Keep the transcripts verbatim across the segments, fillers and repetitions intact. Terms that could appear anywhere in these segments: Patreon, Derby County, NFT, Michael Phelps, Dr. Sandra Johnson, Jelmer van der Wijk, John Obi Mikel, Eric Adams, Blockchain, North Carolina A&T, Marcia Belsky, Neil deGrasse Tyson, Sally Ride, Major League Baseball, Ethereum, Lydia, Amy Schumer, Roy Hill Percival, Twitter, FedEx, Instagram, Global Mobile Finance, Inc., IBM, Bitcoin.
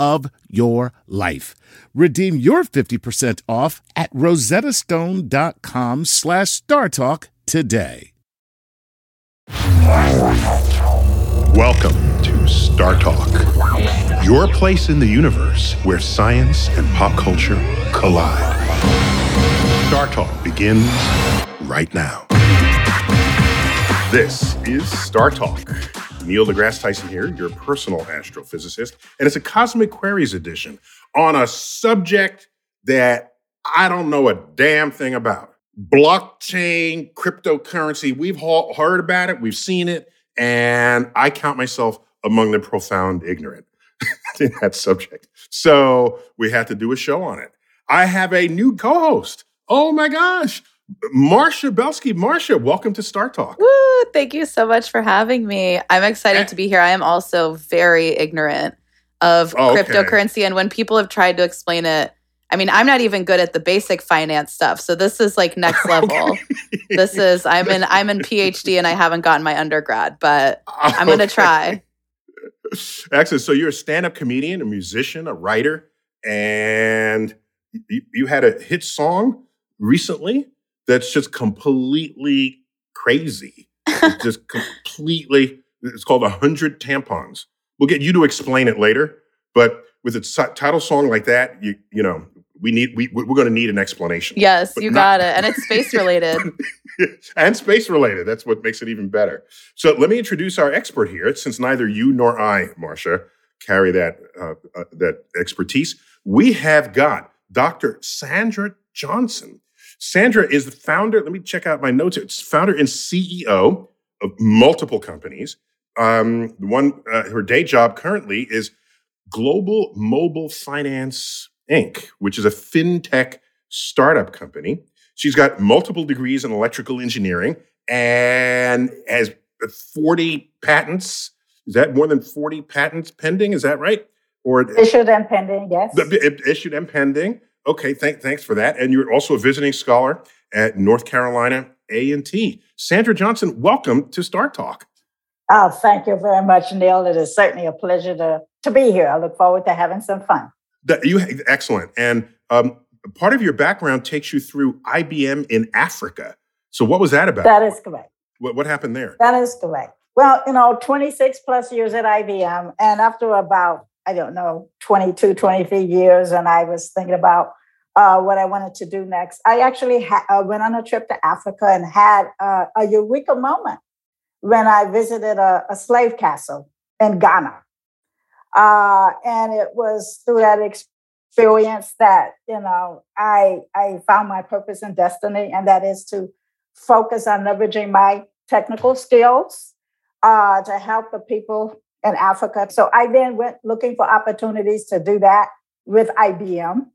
of your life. Redeem your fifty percent off at rosettastone.com slash startalk today. Welcome to Star Talk, your place in the universe where science and pop culture collide. Star Talk begins right now. This is Star Talk. Neil deGrasse Tyson here, your personal astrophysicist, and it's a Cosmic Queries edition on a subject that I don't know a damn thing about. Blockchain, cryptocurrency, we've all heard about it, we've seen it, and I count myself among the profound ignorant in that subject. So we had to do a show on it. I have a new co-host. Oh my gosh. Marcia Belsky. Marcia, welcome to Star Talk. Woo, thank you so much for having me. I'm excited and, to be here. I am also very ignorant of oh, cryptocurrency. Okay. And when people have tried to explain it, I mean, I'm not even good at the basic finance stuff. So this is like next level. Okay. This is, I'm in, I'm in PhD and I haven't gotten my undergrad, but I'm going to okay. try. Excellent. So you're a stand-up comedian, a musician, a writer, and you, you had a hit song recently. That's just completely crazy. It's just completely, it's called one hundred Tampons. We'll get you to explain it later, but with a t- title song like that, you you know, we need, we, we're going to need an explanation. Yes, but you not- got it. And it's space related. And space related. That's what makes it even better. So let me introduce our expert here, since neither you nor I, Marcia, carry that uh, uh, that expertise. We have got Doctor Sandra Johnson. Sandra is the founder, let me check out my notes here. It's founder and C E O of multiple companies. Um, the one, uh, her day job currently is Global Mobile Finance, Incorporated, which is a fintech startup company. She's got multiple degrees in electrical engineering and has forty patents. Is that more than forty patents pending? Is that right? Or issued and pending, yes. Issued and pending. Okay, thank, thanks for that. And you're also a visiting scholar at North Carolina A and T. Sandra Johnson, welcome to Star Talk. Oh, thank you very much, Neil. It is certainly a pleasure to, to be here. I look forward to having some fun. That, you excellent. And um, part of your background takes you through I B M in Africa. So what was that about? That is correct. What, what happened there? That is correct. Well, you know, twenty-six plus years at I B M, and after about, I don't know, twenty-two, twenty-three years, and I was thinking about Uh, what I wanted to do next. I actually ha- uh, went on a trip to Africa and had uh, a eureka moment when I visited a, a slave castle in Ghana. Uh, and it was through that experience that, you know, I, I found my purpose and destiny, and that is to focus on leveraging my technical skills uh, to help the people in Africa. So I then went looking for opportunities to do that with I B M.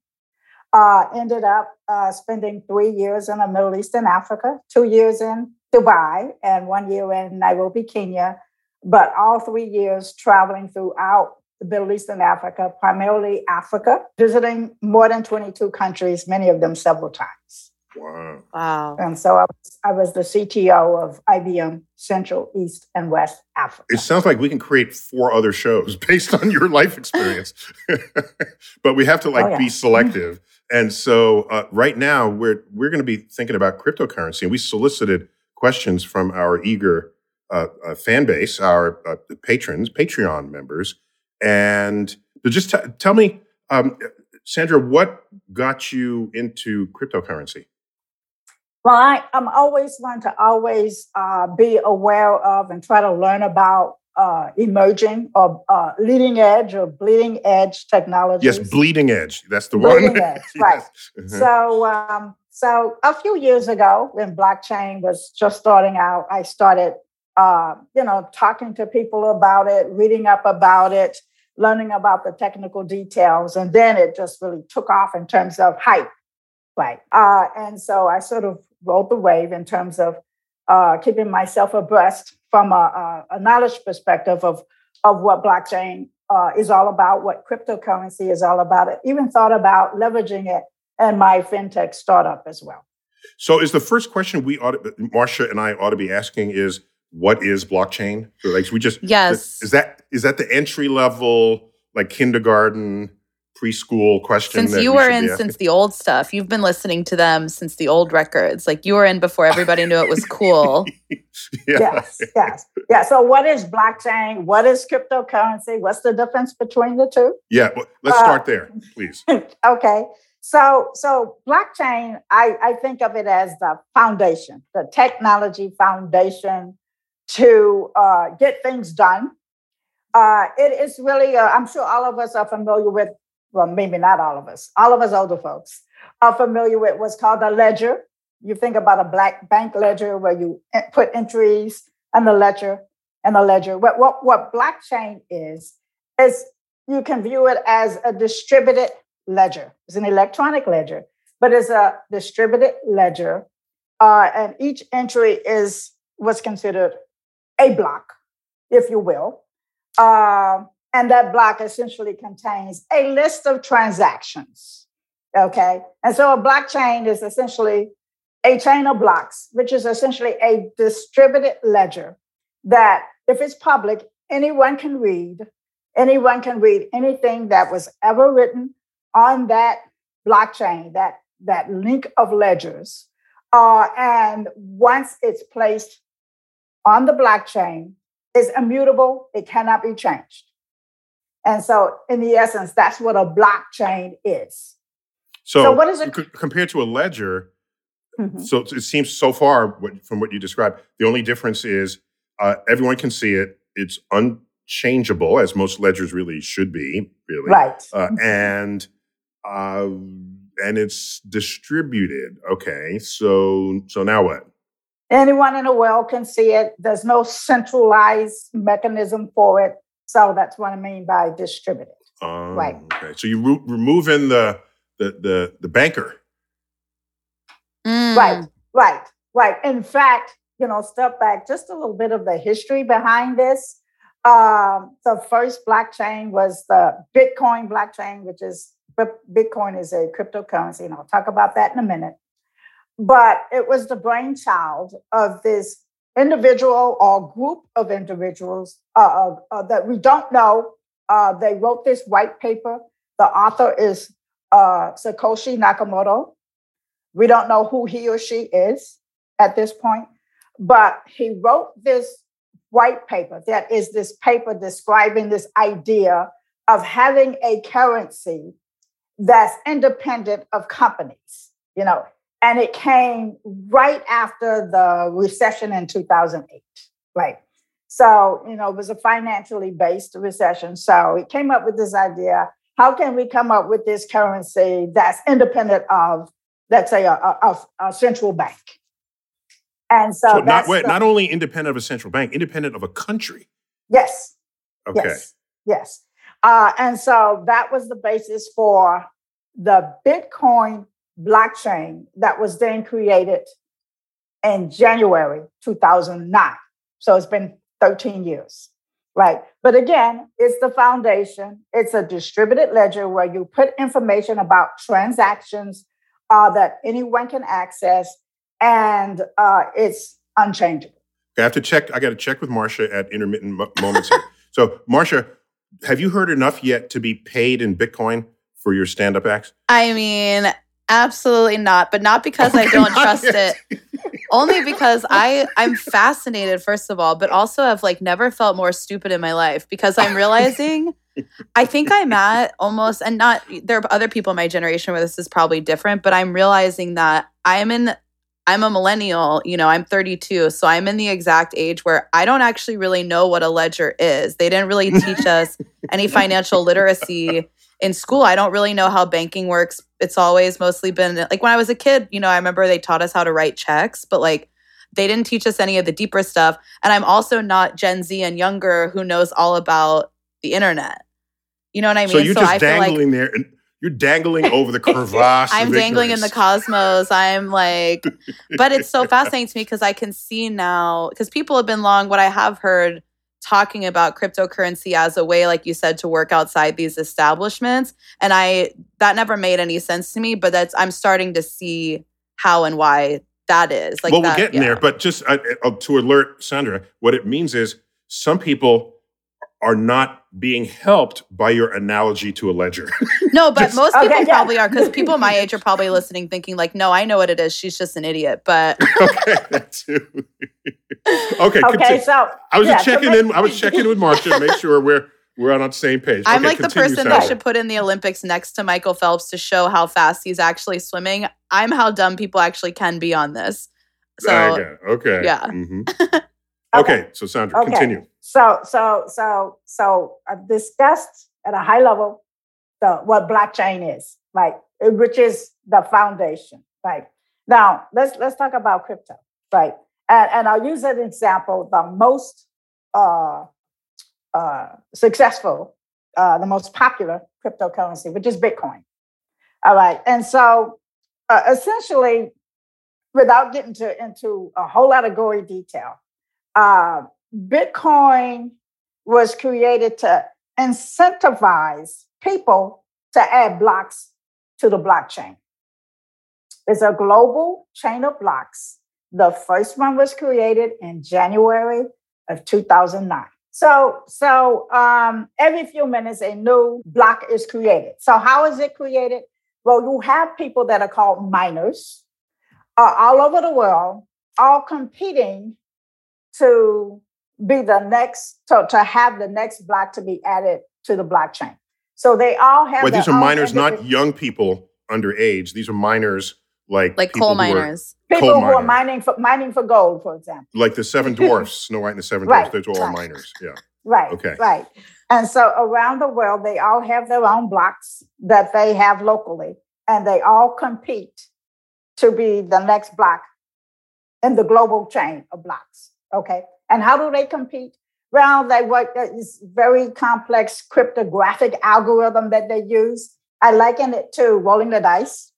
Uh, ended up uh, spending three years in the Middle East and Africa, two years in Dubai, and one year in Nairobi, Kenya. But all three years traveling throughout the Middle East and Africa, primarily Africa, visiting more than twenty-two countries, many of them several times. Wow. Wow. And so I was, I was the C T O of I B M Central, East, and West Africa. It sounds like we can create four other shows based on your life experience, but we have to like oh, yeah. be selective. And so uh, right now we're we're going to be thinking about cryptocurrency. And we solicited questions from our eager uh, uh, fan base, our uh, patrons, Patreon members, and just t- tell me, um, Sandra, what got you into cryptocurrency? Well, I, I'm always one to always uh, be aware of and try to learn about uh, emerging or uh, leading edge or bleeding edge technology. Yes, bleeding edge. That's the bleeding one. Edge, right. Yes. Mm-hmm. So, um, so a few years ago, when blockchain was just starting out, I started, uh, you know, talking to people about it, reading up about it, learning about the technical details, and then it just really took off in terms of hype, right? Uh, and so I sort of rolled the wave in terms of uh, keeping myself abreast from a, a knowledge perspective of, of what blockchain uh, is all about, what cryptocurrency is all about. I even thought about leveraging it in my fintech startup as well. So is the first question we ought to, Marcia and I ought to be asking is, what is blockchain? So like we just yes. is that is that the entry level, like kindergarten, preschool question? Since that you we were in since the old stuff, you've been listening to them since the old records. Like you were in before everybody knew it was cool. yeah. Yes, yes, yeah. So, what is blockchain? What is cryptocurrency? What's the difference between the two? Yeah, well, let's uh, start there, please. Okay. So, so blockchain, I, I think of it as the foundation, the technology foundation to uh, get things done. Uh, it is really, uh, I'm sure all of us are familiar with, well, maybe not all of us, all of us older folks are familiar with what's called a ledger. You think about a black bank ledger where you put entries and the ledger and the ledger. What, what, what blockchain is, is you can view it as a distributed ledger. It's an electronic ledger, but it's a distributed ledger. Uh, and each entry is what's considered a block, if you will. Uh, and that block essentially contains a list of transactions, okay? And so a blockchain is essentially a chain of blocks, which is essentially a distributed ledger that if it's public, anyone can read. Anyone can read anything that was ever written on that blockchain, that, that link of ledgers. Uh, and once it's placed on the blockchain, is immutable, it cannot be changed. And so in the essence, that's what a blockchain is. So, so what is it? C- compared to a ledger, mm-hmm. so it seems so far what, from what you described, the only difference is uh, everyone can see it, it's unchangeable, as most ledgers really should be, really. Right. Uh, and uh, and it's distributed, okay, so so now what? Anyone in the world can see it. There's no centralized mechanism for it. So that's what I mean by distributed. Um, right. Okay. So you re- remove in the, the, the, the banker. Mm. Right, right, right. In fact, you know, step back just a little bit of the history behind this. Um, the first blockchain was the Bitcoin blockchain, which is, Bitcoin is a cryptocurrency. And I'll talk about that in a minute. But it was the brainchild of this individual or group of individuals uh, uh, that we don't know. Uh, they wrote this white paper. The author is uh, Satoshi Nakamoto. We don't know who he or she is at this point. But he wrote this white paper. That is this paper describing this idea of having a currency that's independent of companies, you know. And it came right after the recession in two thousand eight, right? So, you know, it was a financially based recession. So it came up with this idea, how can we come up with this currency that's independent of, let's say, a, a, a central bank? And so, so that's not, wait, the, not only independent of a central bank, independent of a country. Yes. Okay. Yes. yes. Uh, and so that was the basis for the Bitcoin blockchain that was then created in January two thousand nine. So it's been thirteen years, right? But again, it's the foundation. It's a distributed ledger where you put information about transactions uh, that anyone can access, and uh, it's unchangeable. Okay, I have to check. I got to check with Marcia at intermittent mo- moments. Here. So, Marcia, have you heard enough yet to be paid in Bitcoin for your stand-up acts? I mean, absolutely not. But not because okay, I don't trust yet. it. Only because I, I'm fascinated, first of all, but also have like never felt more stupid in my life because I'm realizing I think I'm at almost, and not, there are other people in my generation where this is probably different, but I'm realizing that I'm in, I'm a millennial, you know, I'm thirty-two. So I'm in the exact age where I don't actually really know what a ledger is. They didn't really teach us any financial literacy in school. I don't really know how banking works. It's always mostly been like when I was a kid, you know, I remember they taught us how to write checks, but like they didn't teach us any of the deeper stuff. And I'm also not Gen Z and younger who knows all about the internet. You know what I mean? So you're so just I dangling like, there. And- You're dangling over the crevasse. I'm dangling ignorance. in the cosmos. I'm like, but it's so fascinating to me because I can see now, because people have been long, what I have heard talking about cryptocurrency as a way, like you said, to work outside these establishments. And I, that never made any sense to me, but that's, I'm starting to see how and why that is. Like, well, that, we're getting yeah. there, but just uh, uh, to alert Sandra, what it means is some people are not being helped by your analogy to a ledger. No, but just, most people okay, yeah. probably are, because people my age are probably listening thinking like, no, I know what it is. She's just an idiot, but. okay, that's it. Okay, okay so. I was yeah, just checking so in. I was checking with Marcia to make sure we're we're on the same page. I'm okay, like the person Sally. That should put in the Olympics next to Michael Phelps to show how fast he's actually swimming. I'm how dumb people actually can be on this. So, okay. okay. Yeah. Mm-hmm. Okay. okay, so Sandra, okay. continue. So, so, so, so I've discussed at a high level the, what blockchain is, right? Which is the foundation, right? Now, let's let's talk about crypto, right? And, and I'll use an example: the most uh, uh, successful, uh, the most popular cryptocurrency, which is Bitcoin. All right, and so uh, essentially, without getting to, into a whole lot of gory detail. Uh, Bitcoin was created to incentivize people to add blocks to the blockchain. It's a global chain of blocks. The first one was created in January of two thousand nine. So, so um, every few minutes, a new block is created. So how is it created? Well, you have people that are called miners uh, all over the world, all competing to be the next, to, to have the next block to be added to the blockchain. So they all have. Well, these are miners, not young people underage. These are miners like like coal miners, people who are mining for mining for gold, for example. Like the Seven Dwarfs, Snow White and the Seven Dwarfs. Those are all miners. Yeah. Right. Okay. Right. And so around the world, they all have their own blocks that they have locally, and they all compete to be the next block in the global chain of blocks. Okay, and how do they compete? Well, they work this very complex cryptographic algorithm that they use. I liken it to rolling the dice,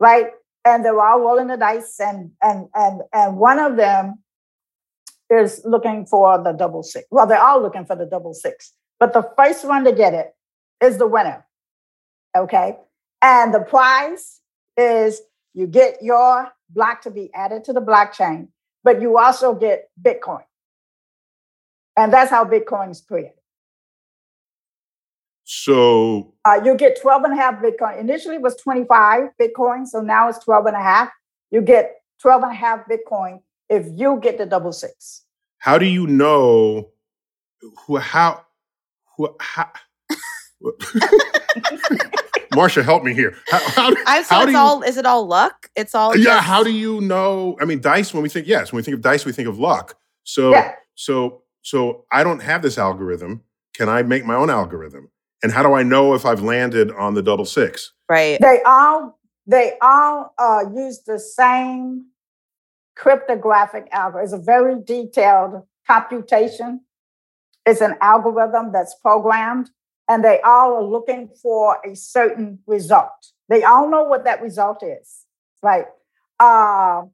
right? And they're all rolling the dice, and and and and one of them is looking for the double six. Well, they're all looking for the double six, but the first one to get it is the winner. Okay, and the prize is you get your block to be added to the blockchain. But you also get Bitcoin. And that's how Bitcoin is created. So uh, you get twelve and a half Bitcoin. Initially it was twenty-five Bitcoin. So now it's twelve and a half. You get twelve and a half Bitcoin if you get the double six. How do you know who, how, who, how, Marcia, help me here. How, how, I, so how it's do you, all, is it all luck? It's all yeah. Yes. How do you know? I mean, dice. When we think yes, when we think of dice, we think of luck. So, yeah. so, so I don't have this algorithm. Can I make my own algorithm? And how do I know if I've landed on the double six? Right. They all they all uh, use the same cryptographic algorithm. It's a very detailed computation. It's an algorithm that's programmed. And they all are looking for a certain result. They all know what that result is, right? Uh,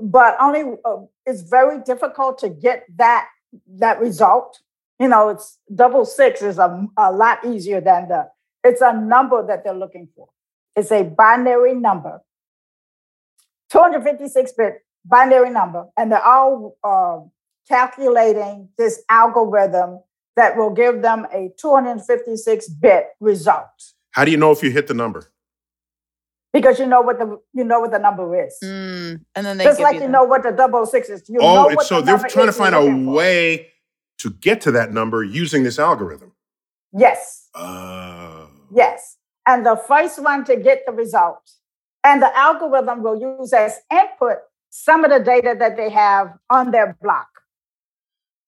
but only uh, it's very difficult to get that that result. You know, it's double six is a, a lot easier than the. It's a number that they're looking for. It's a binary number two fifty-six bit binary number, and they're all uh, calculating this algorithm that will give them a two fifty-six bit result. How do you know if you hit the number? Because you know what the you know what the number is. Mm, and then they just give like you, you know what the double six is. You oh, know what so the they're trying to find a way to get to that number using this algorithm. Yes. Uh. Yes. And the first one to get the result, and the algorithm will use as input some of the data that they have on their block.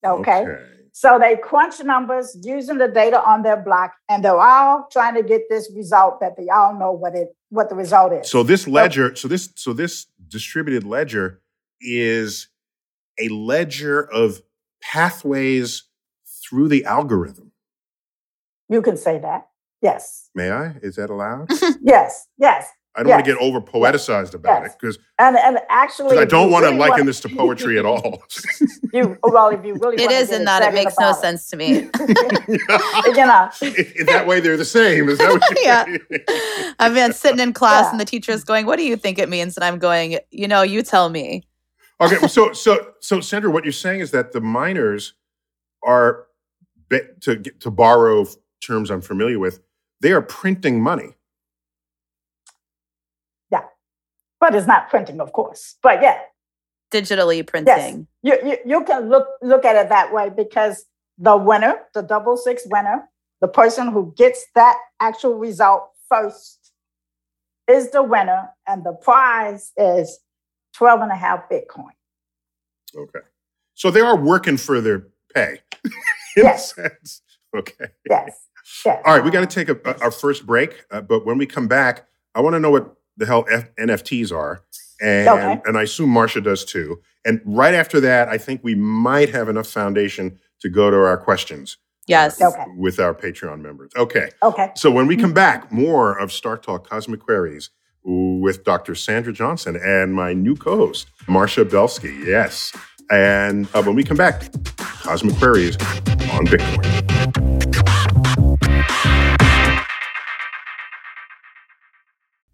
Okay. okay. So they crunch numbers using the data on their block, and they're all trying to get this result that they all know what it what the result is. So this ledger, so, so this so this distributed ledger is a ledger of pathways through the algorithm. You can say that. Yes. May I? Is that allowed? yes. Yes. I don't yes. want to get over poeticized about yes. it because and, and actually I don't want to really liken want, this to poetry at all. you, well, if you really it is and not. It makes no it. sense to me. you know, in that way they're the same. Is that what you're yeah. I've been sitting in class yeah. and the teacher's going, "What do you think it means?" And I'm going, "You know, you tell me." Okay, well, so so so Sandra, what you're saying is that the miners are to to borrow terms I'm familiar with, they are printing money. But it's not printing, of course. But yeah. Digitally printing. Yes. You, you, you can look look at it that way because the winner, the double six winner, the person who gets that actual result first is the winner. And the prize is twelve and a half Bitcoin. Okay. So they are working for their pay. in yes. a sense. Okay. Yes. yes. All right. We got to take a, a, our first break. Uh, but when we come back, I want to know what the hell F- N F Ts are, and okay. and I assume Marcia does too. And right after that, I think we might have enough foundation to go to our questions. Yes. Uh, okay. With our Patreon members. Okay. Okay. So when we come back, more of Star Talk Cosmic Queries with Doctor Sandra Johnson and my new co-host, Marcia Belsky. Yes. And uh, when we come back, Cosmic Queries on Bitcoin.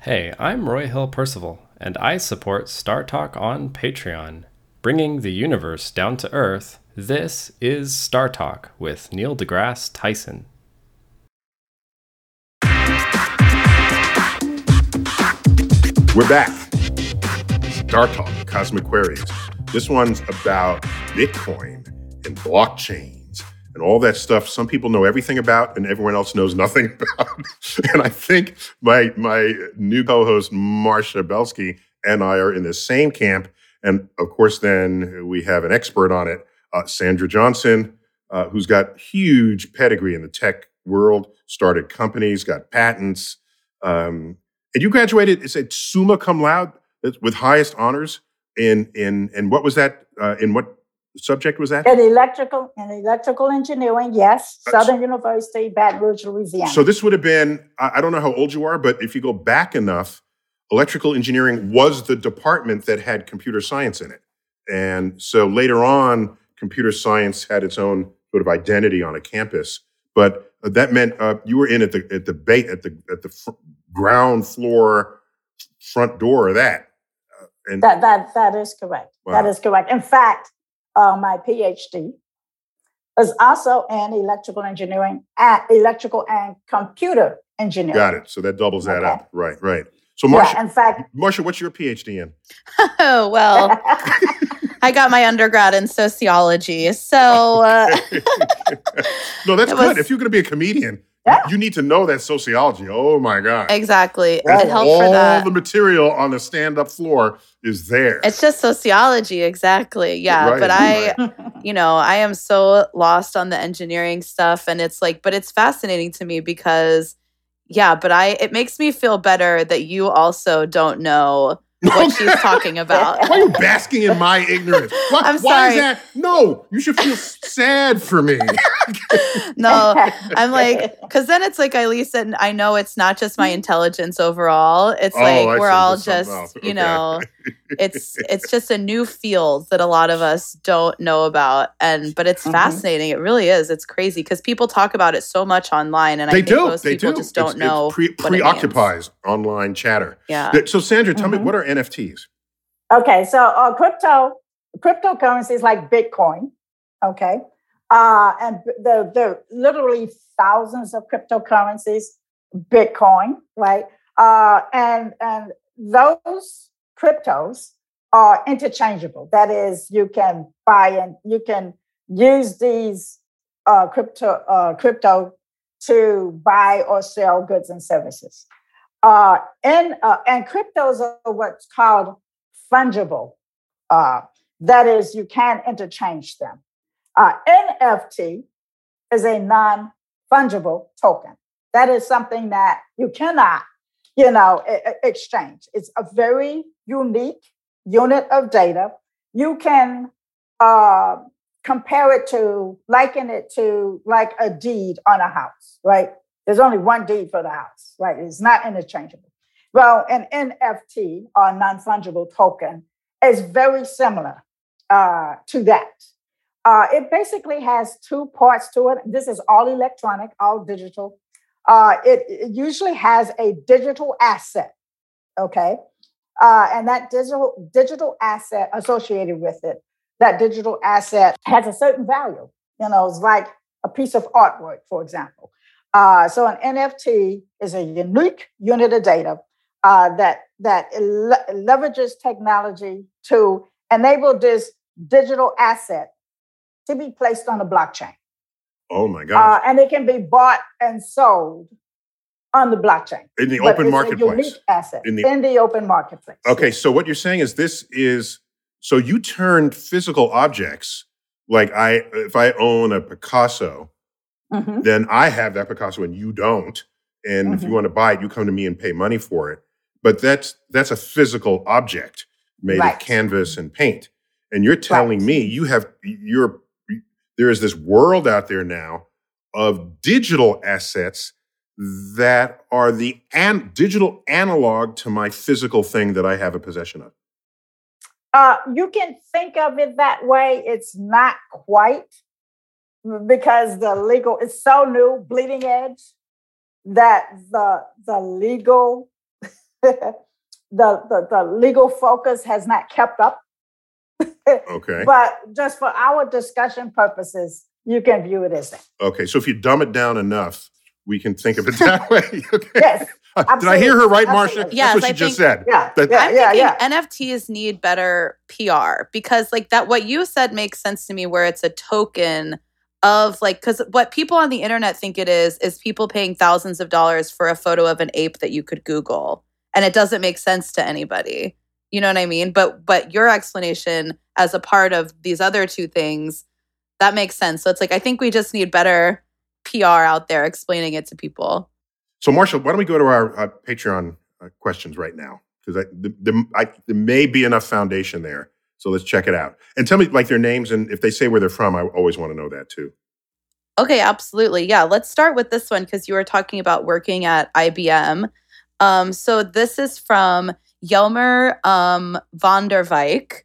Hey, I'm Roy Hill Percival, and I support Star Talk on Patreon. Bringing the universe down to Earth, this is Star Talk with Neil deGrasse Tyson. We're back. Star Talk, Cosmic Queries. This one's about Bitcoin and blockchain. And all that stuff some people know everything about and everyone else knows nothing about. And I think my my new co-host, Marcia Belsky, and I are in the same camp. And, of course, then we have an expert on it, uh, Sandra Johnson, uh, who's got huge pedigree in the tech world, started companies, got patents. Um, and you graduated, it's at summa cum laude, with highest honors in, in, in what was that, uh, in what? Subject was that? In electrical and electrical engineering, yes. Southern uh, University, Baton Rouge, Louisiana. So this would have been, I don't know how old you are, but if you go back enough, electrical engineering was the department that had computer science in it. And so later on, computer science had its own sort of identity on a campus. But that meant uh, you were in at the at the ba- at the at the fr- ground floor front door of that. Uh, and that that that is correct. Wow. That is correct. In fact, Uh, my PhD is also in electrical engineering, at electrical and computer engineering. Got it. So that doubles that okay. up. Right, right. So, Marcia, yeah, in fact, Marcia, what's your P H D in? Oh, well, I got my undergrad in sociology. So, uh, no, that's good. Was, if you're going to be a comedian, yeah. you need to know that sociology. Oh my God! Exactly. Right. It helped all for that. The material on the stand-up floor is there. It's just sociology, exactly. Yeah, right. But I, right. you know, I am so lost on the engineering stuff, and it's like, but it's fascinating to me because. Yeah, but I it makes me feel better that you also don't know what she's talking about. Why are you basking in my ignorance? Why, I'm sorry. Why is that? No, you should feel sad for me. No, I'm like, because then it's like, at least I know it's not just my intelligence overall. It's oh, like I we're all just, okay. you know, it's it's just a new field that a lot of us don't know about. And but it's mm-hmm. fascinating. It really is. It's crazy because people talk about it so much online, and they I think do. most they people do. just don't it's, know. It pre- preoccupies online chatter. Yeah. So Sandra, tell mm-hmm. me, what are N F Ts? Okay, so uh, crypto cryptocurrencies like Bitcoin. Okay. Uh, and the, the literally thousands of cryptocurrencies, Bitcoin, right? Uh, and, and those cryptos are interchangeable. That is, you can buy and you can use these, uh, crypto, uh, crypto to buy or sell goods and services. Uh, and, uh, and cryptos are what's called fungible. Uh, that is, you can interchange them. Uh, N F T is a non-fungible token. That is something that you cannot, you know, e- exchange. It's a very unique unit of data. You can uh, compare it to, liken it to like a deed on a house, right? There's only one deed for the house, right? It's not interchangeable. Well, an N F T or non-fungible token is very similar uh, to that. Uh, it basically has two parts to it. This is all electronic, all digital. Uh, it, it usually has a digital asset, okay? Uh, and that digital digital asset associated with it, that digital asset has a certain value. You know, it's like a piece of artwork, for example. Uh, so an N F T is a unique unit of data uh, that, that le- leverages technology to enable this digital asset to be placed on the blockchain. Oh my God! Uh, and it can be bought and sold on the blockchain in the but open it's marketplace. A unique asset in the, in the open marketplace. Okay, so what you're saying is this is so you turned physical objects like I if I own a Picasso, mm-hmm. then I have that Picasso and you don't. And mm-hmm. if you want to buy it, you come to me and pay money for it. But that's that's a physical object made right. of canvas and paint. And you're telling right. me you have you're there is this world out there now of digital assets that are the an- digital analog to my physical thing that I have a possession of. Uh, you can think of it that way. It's not quite because the legal is so new, bleeding edge, that the the legal the, the the legal focus has not kept up. Okay. But just for our discussion purposes, you can view it as that. Okay. So if you dumb it down enough, we can think of it that way. Okay. Yes. Absolutely. Did I hear her right, Marcia? Absolutely. Yes, That's what I she think, just said. Yeah. That, yeah, I'm yeah, thinking yeah. N F Ts need better P R because like that, what you said makes sense to me where it's a token of like, because what people on the internet think it is, is people paying thousands of dollars for a photo of an ape that you could Google. And it doesn't make sense to anybody. You know what I mean? But but your explanation as a part of these other two things, that makes sense. So it's like, I think we just need better P R out there explaining it to people. So Marcia, why don't we go to our uh, Patreon uh, questions right now? Because the, the, I, there may be enough foundation there. So let's check it out. And tell me like their names and if they say where they're from, I always want to know that too. Okay, absolutely. Yeah, let's start with this one because you were talking about working at I B M. Um, so this is from Jelmer um, van der Wijk,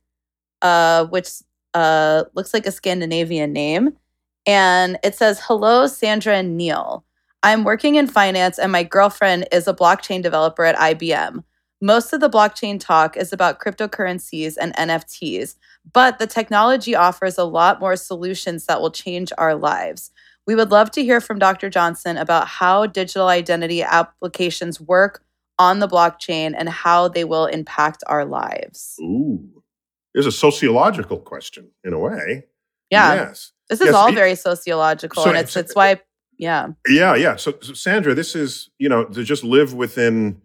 uh, which uh, looks like a Scandinavian name. And it says, hello, Sandra and Neil. I'm working in finance and my girlfriend is a blockchain developer at I B M. Most of the blockchain talk is about cryptocurrencies and N F Ts, but the technology offers a lot more solutions that will change our lives. We would love to hear from Doctor Johnson about how digital identity applications work on the blockchain and how they will impact our lives? Ooh, there's a sociological question in a way. Yeah. Yes. This is yes, all it, very sociological, so, and it's it's why, yeah. Yeah, yeah. So, so Sandra, this is, you know, to just live within,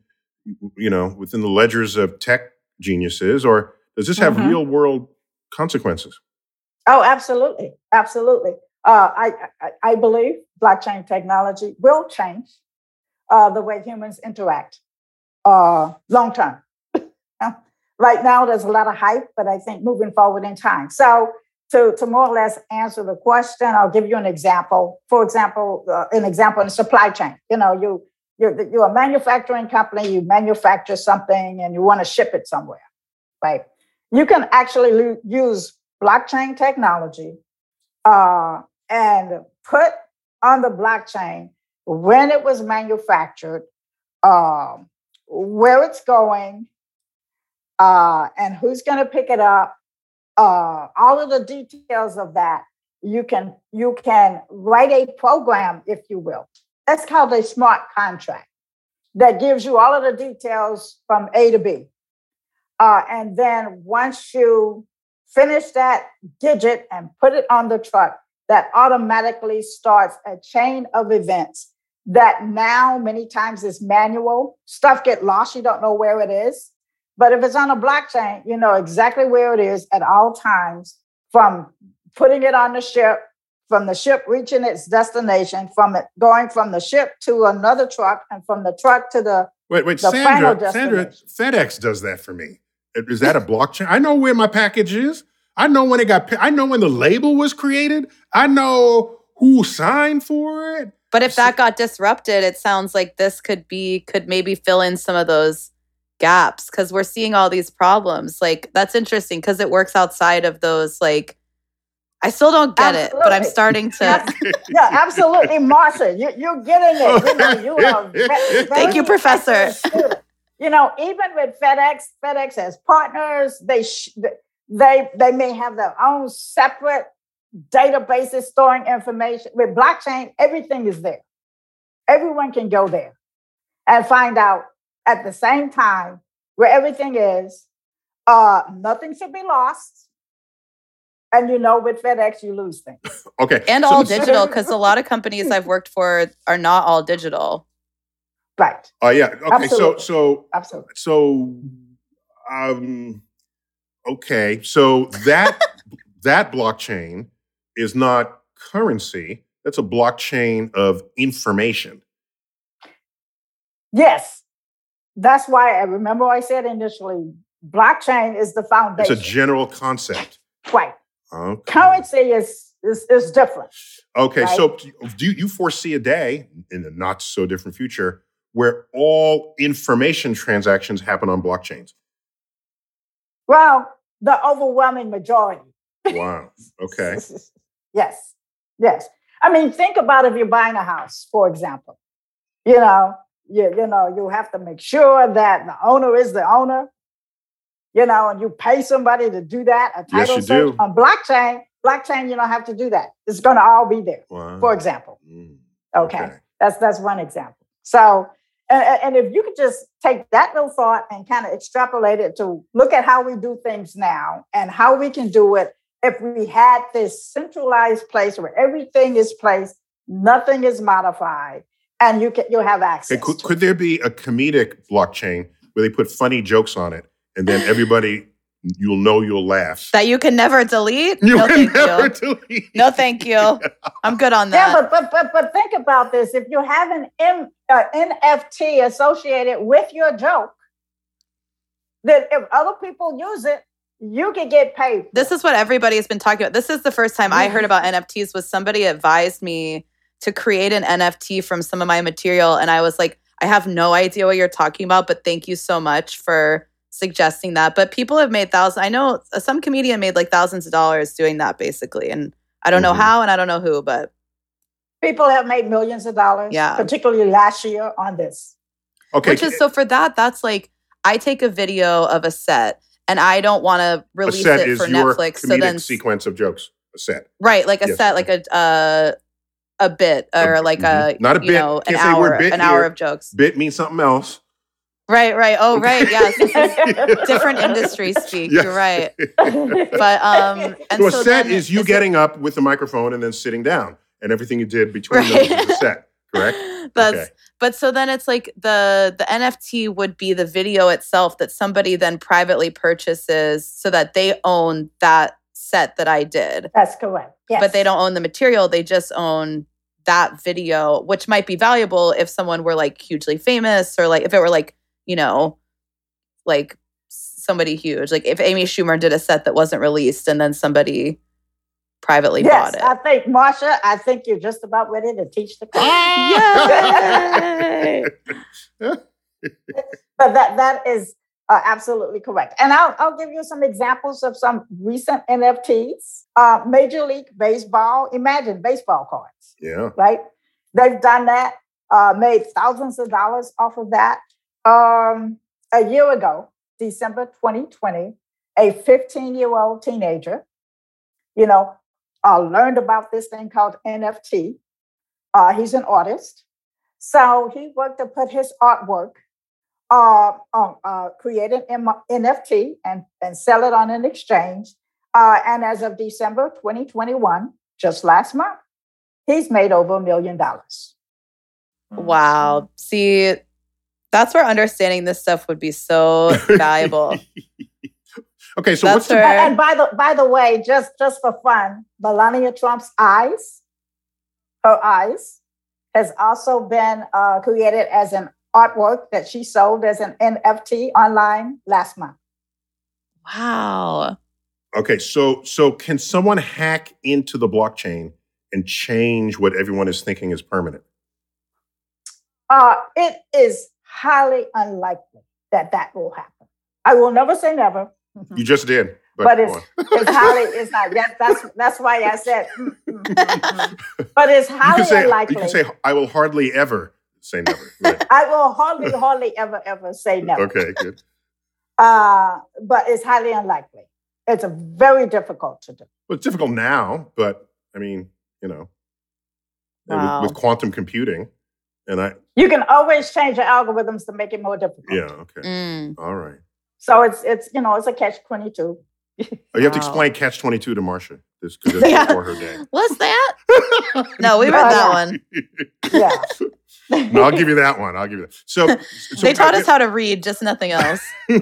you know, within the ledgers of tech geniuses, or does this have mm-hmm. real world consequences? Oh, absolutely. Absolutely. Uh, I, I I believe blockchain technology will change uh, the way humans interact uh, long term. Right now, there's a lot of hype, but I think moving forward in time. So to, to more or less answer the question, I'll give you an example. For example, uh, an example in the supply chain. You know, you, you're, you're a manufacturing company, you manufacture something and you want to ship it somewhere, right? You can actually lo- use blockchain technology uh, and put on the blockchain when it was manufactured, uh, where it's going, uh, and who's going to pick it up. Uh, all of the details of that, you can you can write a program, if you will. That's called a smart contract that gives you all of the details from A to B. Uh, and then once you finish that digit and put it on the truck, that automatically starts a chain of events that now many times is manual. Stuff get lost. You don't know where it is. But if it's on a blockchain, you know exactly where it is at all times, from putting it on the ship, from the ship reaching its destination, from it going from the ship to another truck, and from the truck to the wait, wait, the Sandra, Sandra, FedEx does that for me. Is that a blockchain? I know where my package is. I know when it got. I know when the label was created. I know who signed for it. But if that got disrupted, it sounds like this could be could maybe fill in some of those gaps, because we're seeing all these problems. Like, that's interesting because it works outside of those. Like, I still don't get absolutely. it, but I'm starting to. Yeah, absolutely, Marcia. You, you're getting it. You know, you are very, thank you, Professor. You know, even with FedEx, FedEx has partners. They sh- they they may have their own separate databases storing information. With blockchain, everything is there. Everyone can go there and find out at the same time where everything is. Uh, nothing should be lost. And you know, with FedEx, you lose things. Okay. And so all digital, because a lot of companies I've worked for are not all digital. Right. Oh uh, yeah. Okay. Absolutely. So so absolutely. So um okay. So that that blockchain is not currency. That's a blockchain of information. Yes. That's why I remember I said initially blockchain is the foundation. It's a general concept. Right. Okay. Currency is is is different. Okay. Right? So do you foresee a day in the not so different future where all information transactions happen on blockchains? Well, the overwhelming majority. Wow. Okay. Yes. Yes. I mean, think about if you're buying a house, for example. You know, you, you know, you have to make sure that the owner is the owner. You know, and you pay somebody to do that. A title yes, you search do. On blockchain. Blockchain, you don't have to do that. It's going to all be there. Wow. For example. Mm. Okay. okay. That's that's one example. So. And if you could just take that little thought and kind of extrapolate it to look at how we do things now and how we can do it if we had this centralized place where everything is placed, nothing is modified, and you can, you'll have access. Hey, could, could there be a comedic blockchain where they put funny jokes on it and then everybody, you'll know you'll laugh? That you can never delete? You no, can thank never you. delete. No, thank you. Yeah. I'm good on that. Yeah, but, but, but, but think about this. If you have an M- Uh, N F T associated with your joke, that if other people use it, you can get paid. This is what everybody has been talking about. This is the first time mm-hmm. I heard about N F Ts was somebody advised me to create an N F T from some of my material. And I was like, I have no idea what you're talking about, but thank you so much for suggesting that. But people have made thousands. I know some comedian made like thousands of dollars doing that basically. And I don't mm-hmm. know how, and I don't know who, but people have made millions of dollars, yeah. particularly last year on this. Okay. Which is, so for that, that's like, I take a video of a set and I don't want to release it for Netflix. So then sequence of jokes, a set. Right. Like a yes. set, like a uh, a bit or a, like a, mm-hmm. not a bit. Know, an hour, an hour of jokes. Bit means something else. Right, right. Oh, right. Yes, this is different industry speak. Yes. You're right. But um, and so, so a set is you is getting it, up with the microphone and then sitting down, and everything you did between right. those is a set. Correct. That's okay. But so then it's like the the N F T would be the video itself that somebody then privately purchases, so that they own that set that I did. That's correct. Yes. But they don't own the material; they just own that video, which might be valuable if someone were like hugely famous, or like if it were like, you know, like somebody huge. Like if Amy Schumer did a set that wasn't released and then somebody privately yes, bought it. I think, Marcia, I think you're just about ready to teach the class. But that that is uh, absolutely correct. And I'll, I'll give you some examples of some recent N F Ts. Uh, Major League Baseball, imagine baseball cards. Yeah. Right? They've done that, uh, made thousands of dollars off of that. Um, a year ago, December twenty twenty, a fifteen-year-old teenager, you know, uh, learned about this thing called N F T. Uh, he's an artist. So he worked to put his artwork, uh, uh, uh, create an M- N F T and, and sell it on an exchange. Uh, and as of December twenty twenty-one, just last month, he's made over a million dollars. Wow. See... That's where understanding this stuff would be so valuable. Okay, so That's what's the- and by the by the way, just just for fun, Melania Trump's eyes, her eyes, has also been uh, created as an artwork that she sold as an N F T online last month. Wow. Okay, so so can someone hack into the blockchain and change what everyone is thinking is permanent? Uh, it is. Highly unlikely that that will happen. I will never say never. You just did, but, but it's, it's highly it's not. That, that's that's why I said. But it's highly you say, unlikely. You can say I will hardly ever say never. Right? I will hardly hardly ever ever say never. Okay, good. Uh, but it's highly unlikely. It's a very difficult to do. Well, it's difficult now, but I mean, you know, wow. with, with quantum computing. And I, you can always change your algorithms to make it more difficult. Yeah. Okay. Mm. All right. So it's it's you know it's a catch twenty-two. Oh, you wow. have to explain catch twenty-two to Marcia. This because that's yeah. before her day. What's that? No, we read that one. Yeah. No, I'll give you that one. I'll give you that. So, so they taught I, us how to read, just nothing else. We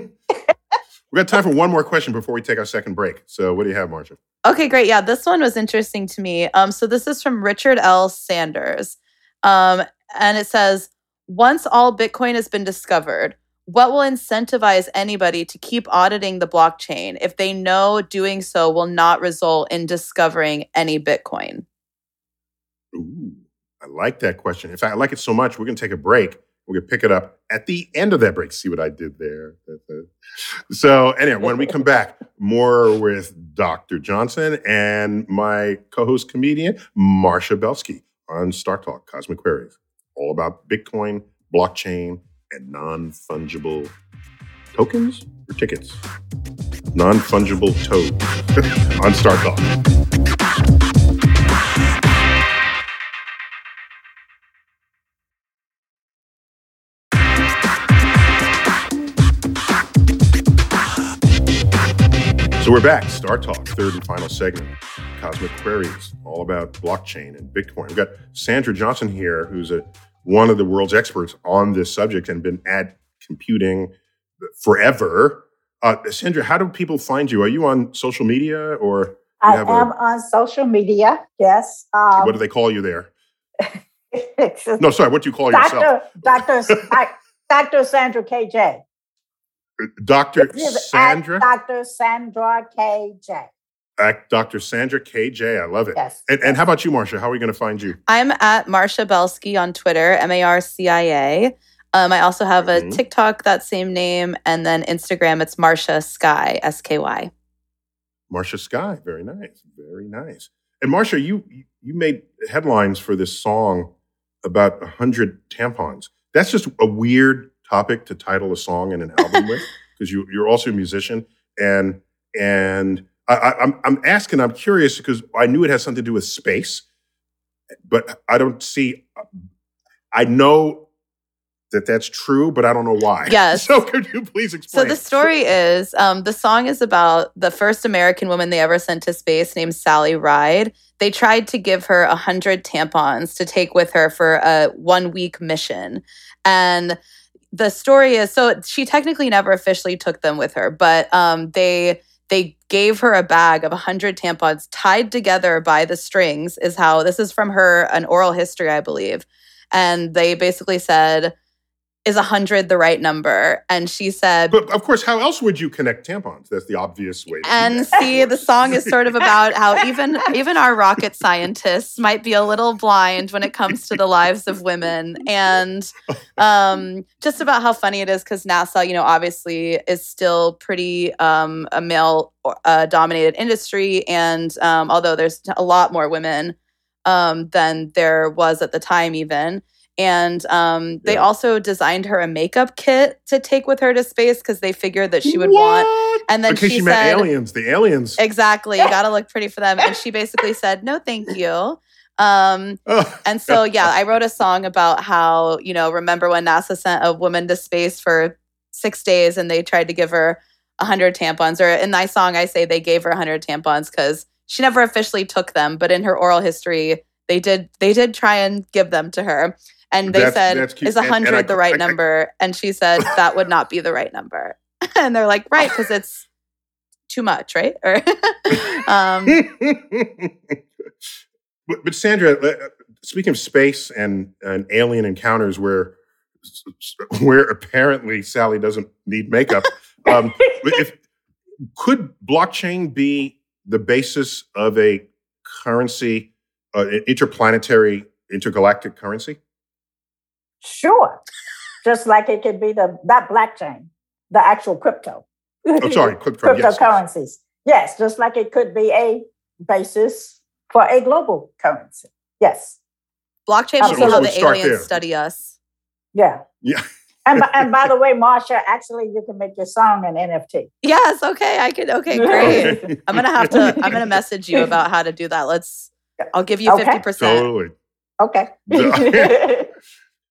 got time for one more question before we take our second break. So, what do you have, Marcia? Okay, great. Yeah, this one was interesting to me. Um, so this is from Richard L. Sanders. Um. And it says, once all Bitcoin has been discovered, what will incentivize anybody to keep auditing the blockchain if they know doing so will not result in discovering any Bitcoin? Ooh, I like that question. In fact, I like it so much, we're going to take a break. We're going to pick it up at the end of that break. See what I did there? So anyway, when we come back, more with Doctor Johnson and my co-host comedian, Marcia Belsky. On Star Talk, Cosmic Queries, all about Bitcoin, blockchain, and non-fungible tokens or tickets. Non-fungible toad on Star Talk. So we're back, Star Talk, third and final segment. Cosmic Queries, all about blockchain and Bitcoin. We've got Sandra Johnson here, who's a, one of the world's experts on this subject and been at computing forever. Uh, Sandra, how do people find you? Are you on social media or? I am a, on social media, yes. Um, what do they call you there? No, sorry, what do you call Doctor, yourself? Doctor Doctor Sandra K J. Doctor Sandra? Doctor Sandra K J. At Doctor Sandra K J. I love it. Yes. And, and how about you, Marcia? How are we going to find you? I'm at Marcia Belsky on Twitter, M A R C I A. Um, I also have a mm-hmm. TikTok, that same name. And then Instagram, it's Marcia Sky, S K Y. Marcia Sky. Very nice. Very nice. And Marcia, you you made headlines for this song about one hundred tampons. That's just a weird topic to title a song and an album with, because you, you're also a musician. And and... I, I'm, I'm asking, I'm curious, because I knew it has something to do with space, but I don't see, I know that that's true, but I don't know why. Yes. So could you please explain? So the story is, um, the song is about the first American woman they ever sent to space named Sally Ride. They tried to give her one hundred tampons to take with her for a one-week mission. And the story is, so she technically never officially took them with her, but um, they they gave her a bag of one hundred tampons tied together by the strings is how, this is from her, an oral history, I believe. And they basically said, is one hundred the right number? And she said... But of course, how else would you connect tampons? That's the obvious way. And see, the song is sort of about how even, even our rocket scientists might be a little blind when it comes to the lives of women. And um, just about how funny it is, because NASA, you know, obviously is still pretty um, a male-dominated uh, industry. And um, although there's a lot more women um, than there was at the time even... And um, they yeah. also designed her a makeup kit to take with her to space because they figured that she would what? want. And then because she, she met said, aliens, the aliens. Exactly. You got to look pretty for them. And she basically said, no, thank you. Um, oh. And so, yeah, I wrote a song about how, you know, remember when NASA sent a woman to space for six days and they tried to give her one hundred tampons? Or in my song, I say they gave her one hundred tampons because she never officially took them. But in her oral history, they did. They did try and give them to her. And they that's, said, that's is one hundred and, and I, the right I, I, number? And she said, that would not be the right number. And they're like, right, because it's too much, right? Or, um, but, but Sandra, speaking of space and, and alien encounters where where apparently Sally doesn't need makeup, um, if, could blockchain be the basis of a currency, uh, interplanetary, intergalactic currency? Sure. Just like it could be the not blockchain, the actual crypto. Oh, sorry, crypto, cryptocurrencies. Yes, yes, just like it could be a basis for a global currency. Yes. Blockchain is how the aliens there. study us. Yeah. Yeah. and, by, and by the way, Marcia, actually, you can make your song an N F T. Yes. Okay. I could. Okay. Great. I'm gonna have to. I'm gonna message you about how to do that. Let's. I'll give you fifty okay. percent. Totally. Okay.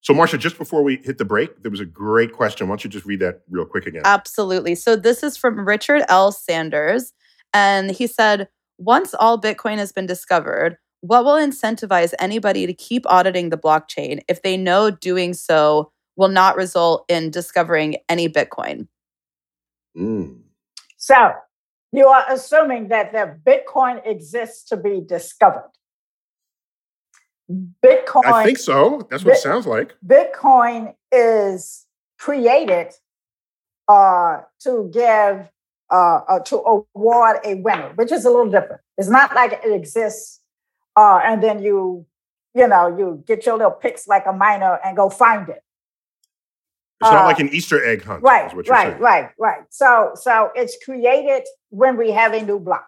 So, Marcia, just before we hit the break, there was a great question. Why don't you just read that real quick again? Absolutely. So this is from Richard L. Sanders. And he said, once all Bitcoin has been discovered, what will incentivize anybody to keep auditing the blockchain if they know doing so will not result in discovering any Bitcoin? Mm. So you are assuming that the Bitcoin exists to be discovered. Bitcoin. I think so. That's what Bit, it sounds like. Bitcoin is created uh, to give, uh, uh, to award a winner, which is a little different. It's not like it exists uh, and then you, you know, you get your little picks like a miner and go find it. It's uh, not like an Easter egg hunt. Right, is what you're right, saying. right, right. So, so it's created when we have a new block,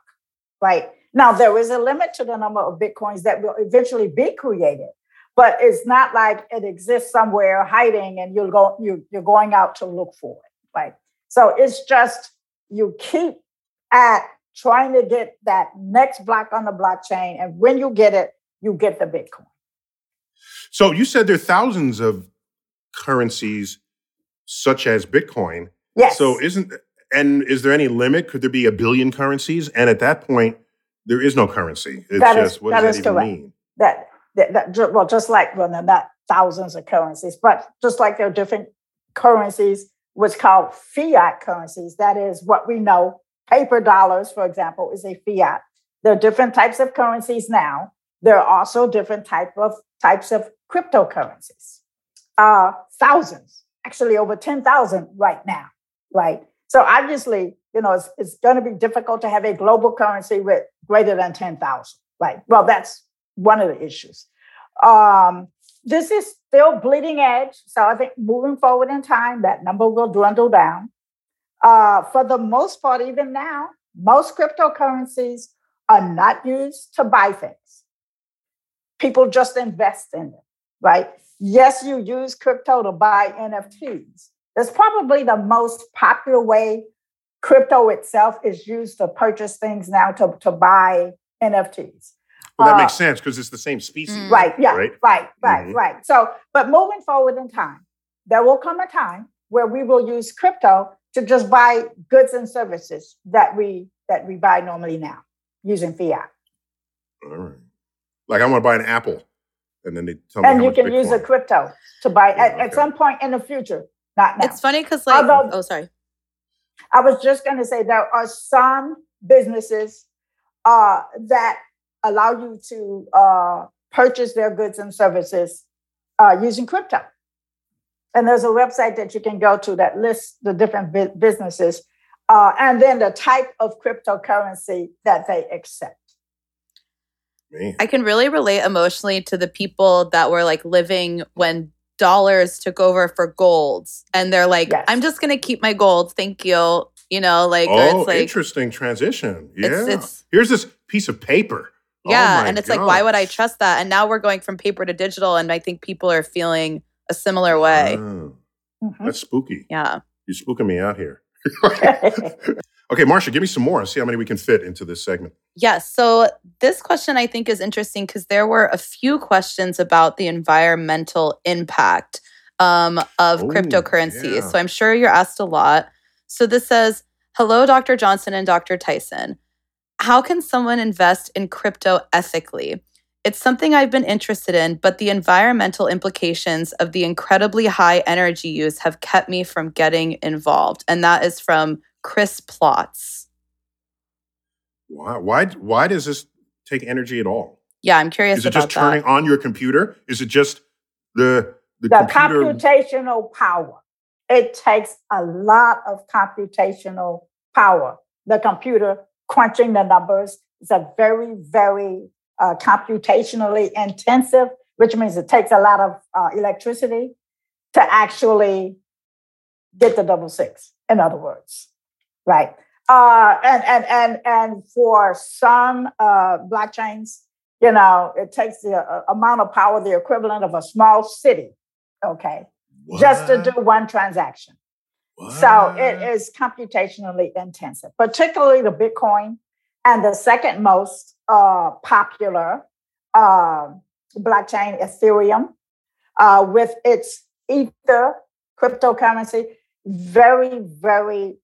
right? Now, there is a limit to the number of Bitcoins that will eventually be created, but it's not like it exists somewhere hiding and you're, go, you're, you're going out to look for it, right? So it's just you keep at trying to get that next block on the blockchain, and when you get it, you get the Bitcoin. So you said there are thousands of currencies such as Bitcoin. Yes. So isn't, and is there any limit? Could there be a billion currencies? And at that point, there is no currency. It's that is, just, what that does that even correct. mean? That, that, that, well, just like, well, not thousands of currencies, but just like there are different currencies, what's called fiat currencies, that is what we know. Paper dollars, for example, is a fiat. There are different types of currencies now. There are also different type of types of cryptocurrencies. Uh, thousands, actually over ten thousand right now, right? So obviously, you know, it's, it's going to be difficult to have a global currency with greater than ten thousand, right? Well, that's one of the issues. Um, this is still bleeding edge. So I think moving forward in time, that number will dwindle down. Uh, for the most part, even now, most cryptocurrencies are not used to buy things. People just invest in them, right? Yes, you use crypto to buy N F Ts. That's probably the most popular way. Crypto itself is used to purchase things now to, to buy N F Ts. Well, that uh, makes sense because it's the same species. Right, yeah, right, right, right, mm-hmm. right. So, but moving forward in time, there will come a time where we will use crypto to just buy goods and services that we that we buy normally now using fiat. All right. Like I want to buy an Apple, and then they tell me. And you can Bitcoin. Use a crypto to buy yeah, at, okay. at some point in the future. Not now. It's funny because like Although, oh sorry, I was just going to say there are some businesses uh, that allow you to uh, purchase their goods and services uh, using crypto. And there's a website that you can go to that lists the different bu- businesses uh, and then the type of cryptocurrency that they accept. Man. I can really relate emotionally to the people that were like living when dollars took over for gold. And they're like, yes. I'm just going to keep my gold. Thank you. You know, like, oh, or it's like, interesting transition. Yeah. It's, it's, Here's this piece of paper. Yeah. Oh and it's gosh. Like, why would I trust that? And now we're going from paper to digital. And I think people are feeling a similar way. Oh, mm-hmm. That's spooky. Yeah. You're spooking me out here. Okay, Marcia, give me some more and see how many we can fit into this segment. Yes. So this question I think is interesting because there were a few questions about the environmental impact um, of Ooh, cryptocurrencies. Yeah. So I'm sure you're asked a lot. So this says, hello, Doctor Johnson and Doctor Tyson. How can someone invest in crypto ethically? It's something I've been interested in, but the environmental implications of the incredibly high energy use have kept me from getting involved. And that is from Chris Plotts. Why, why, why does this take energy at all? Yeah, I'm curious about that. Is it just turning that. on your computer? Is it just the the, the computer? Computational power. It takes a lot of computational power. The computer crunching the numbers is a very, very uh, computationally intensive, which means it takes a lot of uh, electricity to actually get the double six, in other words. Right. Uh, and, and, and, and for some uh, blockchains, you know, it takes the uh, amount of power, the equivalent of a small city, okay, what? just to do one transaction. What? So it is computationally intensive, particularly the Bitcoin and the second most uh, popular uh, blockchain, Ethereum, uh, with its Ether cryptocurrency. Very, very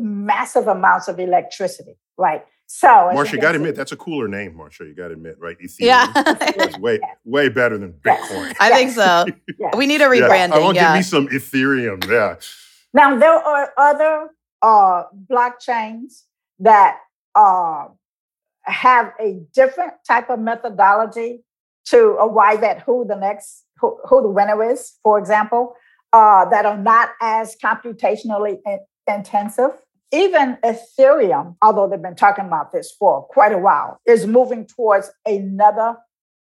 massive amounts of electricity, right? So, Marcia, you, you got to admit, that's a cooler name, Marcia. You got to admit, right? Ethereum. Yeah. It's way, way better than Bitcoin. I think so. Yes. We need a rebranding. Yeah. I want to yeah. give me some Ethereum. Yeah. Now, there are other uh, blockchains that uh, have a different type of methodology to arrive at who the next, who, who the winner is, for example. Uh, that are not as computationally in- intensive. Even Ethereum, although they've been talking about this for quite a while, is moving towards another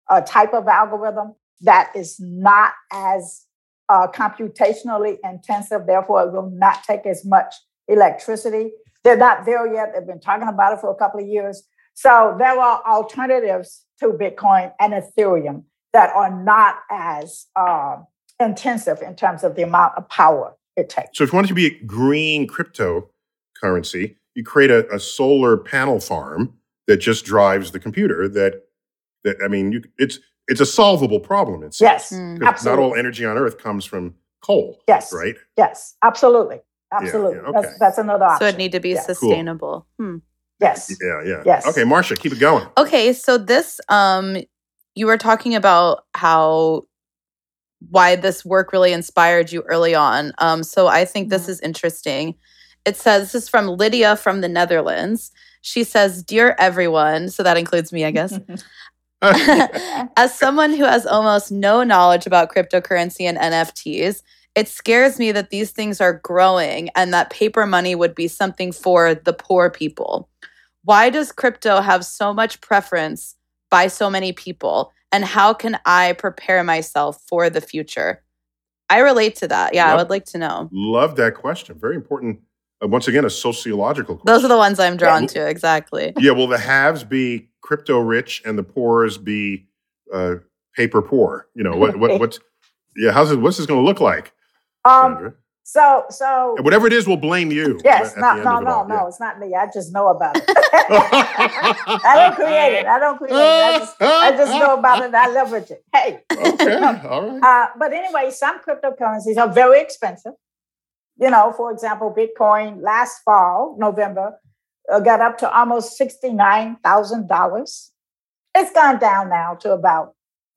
uh, type of algorithm that is not as uh, computationally intensive. Therefore, it will not take as much electricity. They're not there yet. They've been talking about it for a couple of years. So there are alternatives to Bitcoin and Ethereum that are not as uh, intensive in terms of the amount of power it takes. So if you want it to be a green cryptocurrency, you create a, a solar panel farm that just drives the computer that, that I mean, you, it's it's a solvable problem. It's, yes, mm, absolutely. Not all energy on Earth comes from coal, yes, right? Yes, absolutely. Absolutely. Yeah, yeah, okay. that's, that's another option. So it'd need to be yes. sustainable. Cool. Hmm. Yes. Yeah, yeah. Yes. Okay, Marcia, keep it going. Okay, so this, um, you were talking about how why this work really inspired you early on. Um, so I think this is interesting. It says, this is from Lydia from the Netherlands. She says, dear everyone, so that includes me, I guess. As someone who has almost no knowledge about cryptocurrency and N F Ts, it scares me that these things are growing and that paper money would be something for the poor people. Why does crypto have so much preference by so many people? And how can I prepare myself for the future? I relate to that. Yeah, love, I would like to know. Love that question. Very important. Uh, once again, a sociological question. Those are the ones I'm drawn yeah, to, exactly. Yeah, will the haves be crypto rich and the poors be uh, paper poor? You know, what? what what's, yeah, how's it, what's this going to look like, um, Sandra? So, so and whatever it is, we'll blame you. Yes, no, no, no, no. Yeah. It's not me. I just know about it. I don't create it. I don't create it. I just, I just know about it. And I leverage it. Hey. Okay. All right. Uh, but anyway, some cryptocurrencies are very expensive. You know, for example, Bitcoin last fall, November, uh, got up to almost sixty-nine thousand dollars. It's gone down now to about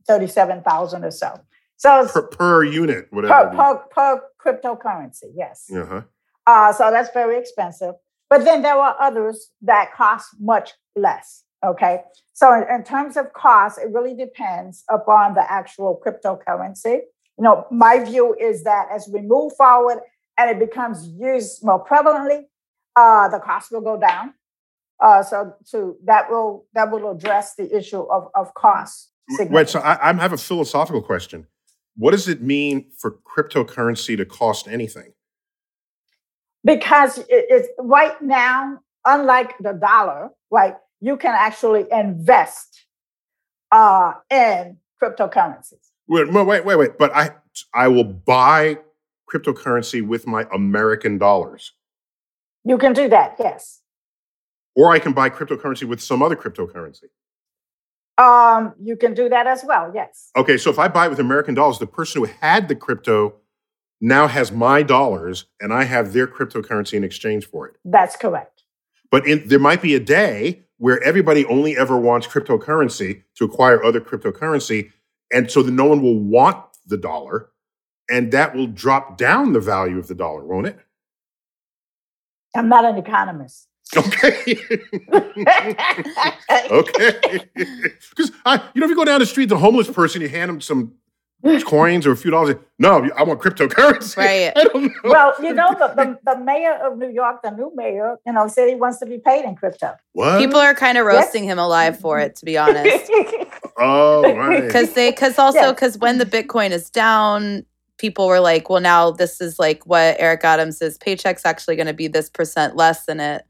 thirty-seven thousand dollars or so. So per, per unit, whatever. Per, per, per cryptocurrency, yes. Uh-huh. Uh, so that's very expensive. But then there are others that cost much less, okay? So in, in terms of cost, it really depends upon the actual cryptocurrency. You know, my view is that as we move forward and it becomes used more prevalently, uh, the cost will go down. Uh, so to, that will that will address the issue of, of cost. Wait, so I, I have a philosophical question. What does it mean for cryptocurrency to cost anything? Because it, it's right now, unlike the dollar, right, you can actually invest uh, in cryptocurrencies. Wait, wait, wait, wait. But I, I will buy cryptocurrency with my American dollars. You can do that, yes. Or I can buy cryptocurrency with some other cryptocurrency. Um, you can do that as well, yes. Okay, so if I buy it with American dollars, the person who had the crypto now has my dollars, and I have their cryptocurrency in exchange for it. That's correct. But in, there might be a day where everybody only ever wants cryptocurrency to acquire other cryptocurrency, and so that no one will want the dollar, and that will drop down the value of the dollar, won't it? I'm not an economist. Okay. Okay. Because I, you know, if you go down the street to a homeless person, you hand them some coins or a few dollars. No, I want cryptocurrency. Right. I don't know. Well, you know, the, the, the mayor of New York, the new mayor, you know, said he wants to be paid in crypto. What? People are kind of roasting yes. him alive for it, to be honest. Oh, right. Because they, because also, because yes. when the Bitcoin is down, people were like, well, now this is like what Eric Adams says, paycheck's actually going to be this percent less than it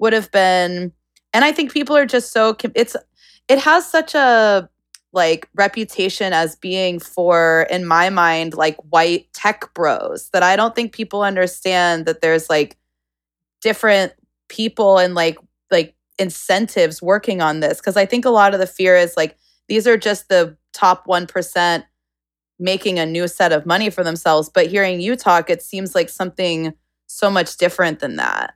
would have been. And I think people are just so, it's, it has such a like reputation as being for, in my mind, like white tech bros that I don't think people understand that there's like different people and like, like incentives working on this. Cause I think a lot of the fear is like, these are just the top one percent making a new set of money for themselves. But hearing you talk, it seems like something so much different than that.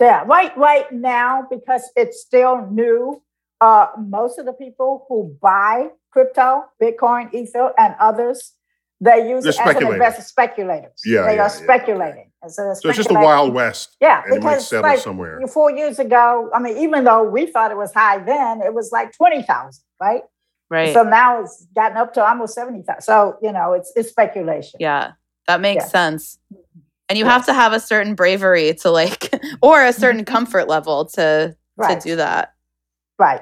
Yeah, right right now, because it's still new, uh, most of the people who buy crypto, Bitcoin, Ether, and others, they use it as an investment. Speculators. Yeah, they yeah, are speculating. Yeah. So, so it's just the Wild West. Yeah, and because it might settle like, somewhere. Four years ago, I mean, even though we thought it was high then, it was like twenty thousand, right? Right. So now it's gotten up to almost seventy thousand. So, you know, it's it's speculation. Yeah, that makes yeah. sense. And you yes. have to have a certain bravery to like, or a certain comfort level to, right. to do that. Right.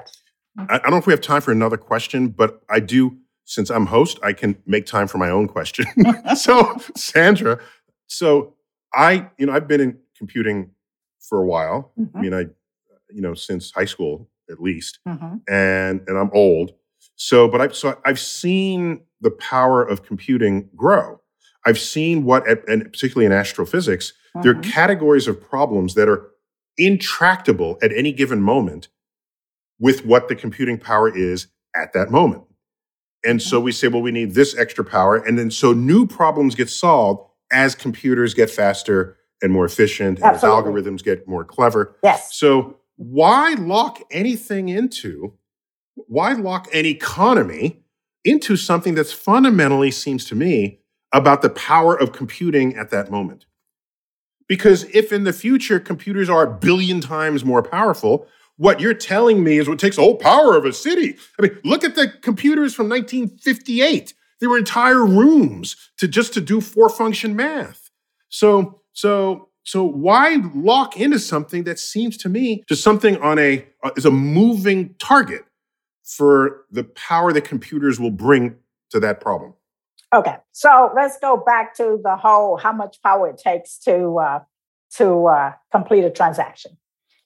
I, I don't know if we have time for another question, but I do, since I'm host, I can make time for my own question. So, Sandra, so I, you know, I've been in computing for a while. Mm-hmm. I mean, I, you know, since high school at least, mm-hmm. and and I'm old. So, but I've, so I've seen the power of computing grow. I've seen what, and particularly in astrophysics, mm-hmm. there are categories of problems that are intractable at any given moment with what the computing power is at that moment. And mm-hmm. so we say, well, we need this extra power. And then so new problems get solved as computers get faster and more efficient, and as algorithms get more clever. Yes. So why lock anything into, why lock an economy into something that's fundamentally, seems to me, about the power of computing at that moment? Because if in the future computers are a billion times more powerful, what you're telling me is what takes the whole power of a city. I mean, look at the computers from nineteen fifty-eight. There were entire rooms to just to do four-function math. So, so, so why lock into something that seems to me just something on a uh, is a moving target for the power that computers will bring to that problem? Okay, so let's go back to the whole how much power it takes to uh, to uh, complete a transaction.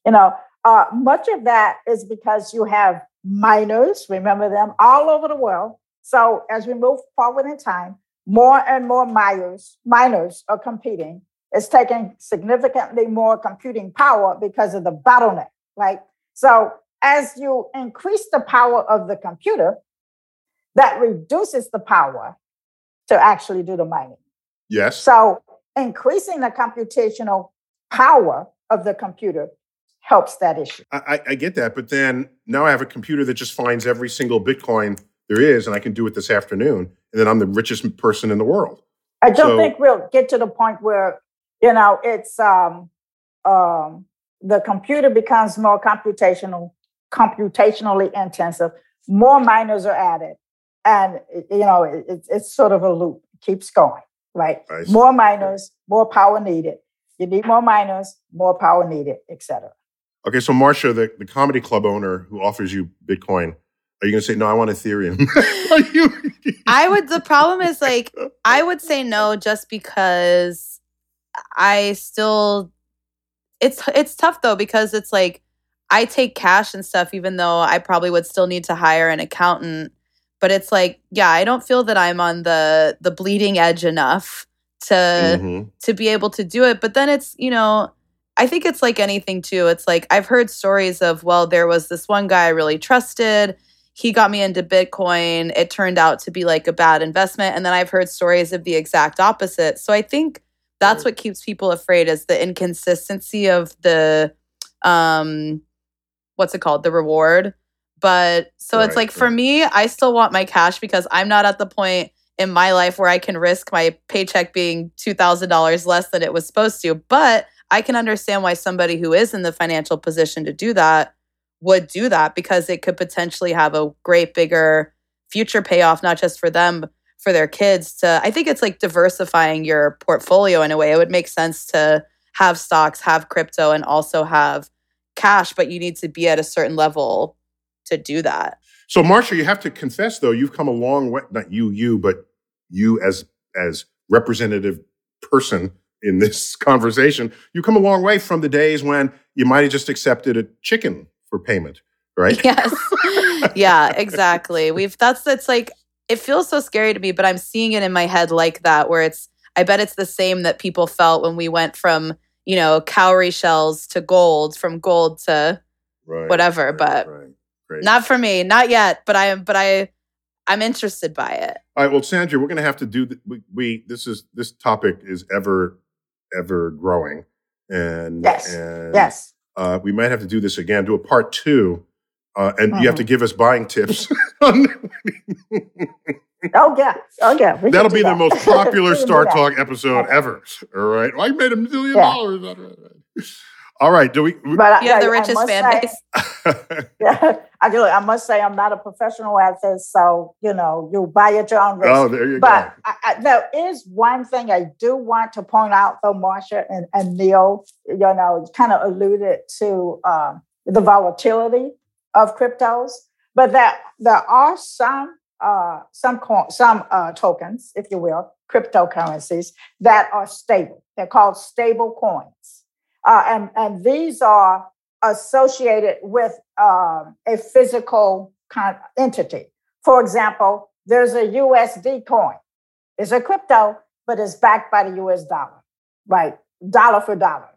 You know, uh, much of that is because you have miners, remember them, all over the world. So as we move forward in time, More and more miners, miners are competing. It's taking significantly more computing power because of the bottleneck, right? So as you increase the power of the computer, that reduces the power to actually do the mining. Yes. So increasing the computational power of the computer helps that issue. I, I get that. But then now I have a computer that just finds every single Bitcoin there is, and I can do it this afternoon. And then I'm the richest person in the world. I don't so, think we'll get to the point where, you know, it's um, um, the computer becomes more computational, computationally intensive. More miners are added. And, you know, it, it's sort of a loop. It keeps going, right? Nice. More miners, more power needed. You need more miners, more power needed, et cetera. Okay, so Marcia, the, the comedy club owner who offers you Bitcoin, are you going to say, no, I want Ethereum? Are you? I would, the problem is like, I would say no just because I still, it's it's tough though, because it's like, I take cash and stuff, even though I probably would still need to hire an accountant. But it's like, yeah, I don't feel that I'm on the the bleeding edge enough to mm-hmm. to be able to do it. But then it's, you know, I think it's like anything too. It's like, I've heard stories of, well, there was this one guy I really trusted. He got me into Bitcoin. It turned out to be like a bad investment. And then I've heard stories of the exact opposite. So I think that's what keeps people afraid is the inconsistency of the, um, what's it called? The reward. But so right, it's like, right. for me, I still want my cash because I'm not at the point in my life where I can risk my paycheck being two thousand dollars less than it was supposed to. But I can understand why somebody who is in the financial position to do that would do that because it could potentially have a great bigger future payoff, not just for them, for their kids to, I think it's like diversifying your portfolio in a way. It would make sense to have stocks, have crypto, and also have cash, but you need to be at a certain level to do that. So Marcia, you have to confess though, you've come a long way, not you, you, but you as, as representative person in this conversation, you come a long way from the days when you might've just accepted a chicken for payment, right? Yes. Yeah, exactly. We've that's that's like it feels so scary to me, but I'm seeing it in my head like that, where it's I bet it's the same that people felt when we went from, you know, cowrie shells to gold, from gold to right, whatever. Right, but right, right. Not for me, not yet. But I am, but I, I'm interested by it. All right. Well, Sandra, we're going to have to do. Th- we, we this is this topic is ever, ever growing, and yes, and, yes. Uh, we might have to do this again, do a part two, uh, and mm-hmm. you have to give us buying tips. oh, yeah. Oh, yeah. That'll be that. The most popular Star Talk episode ever. All right. Well, I made a million yeah. dollars out of it. All right. Do we? we but, you're I, the I, richest I fan base. yeah, I, do, I must say, I'm not a professional at this, so, you know, you buy at your own risk. Oh, there you but go. But there is one thing I do want to point out, though, Marcia and, and Neil, you know, kind of alluded to uh, the volatility of cryptos, but that there are some, uh, some, co- some uh, tokens, if you will, cryptocurrencies that are stable. They're called stable coins. Uh, and, and these are associated with um, a physical con- entity. For example, there's a U S D coin. It's a crypto, but it's backed by the U S dollar, right? Dollar for dollar.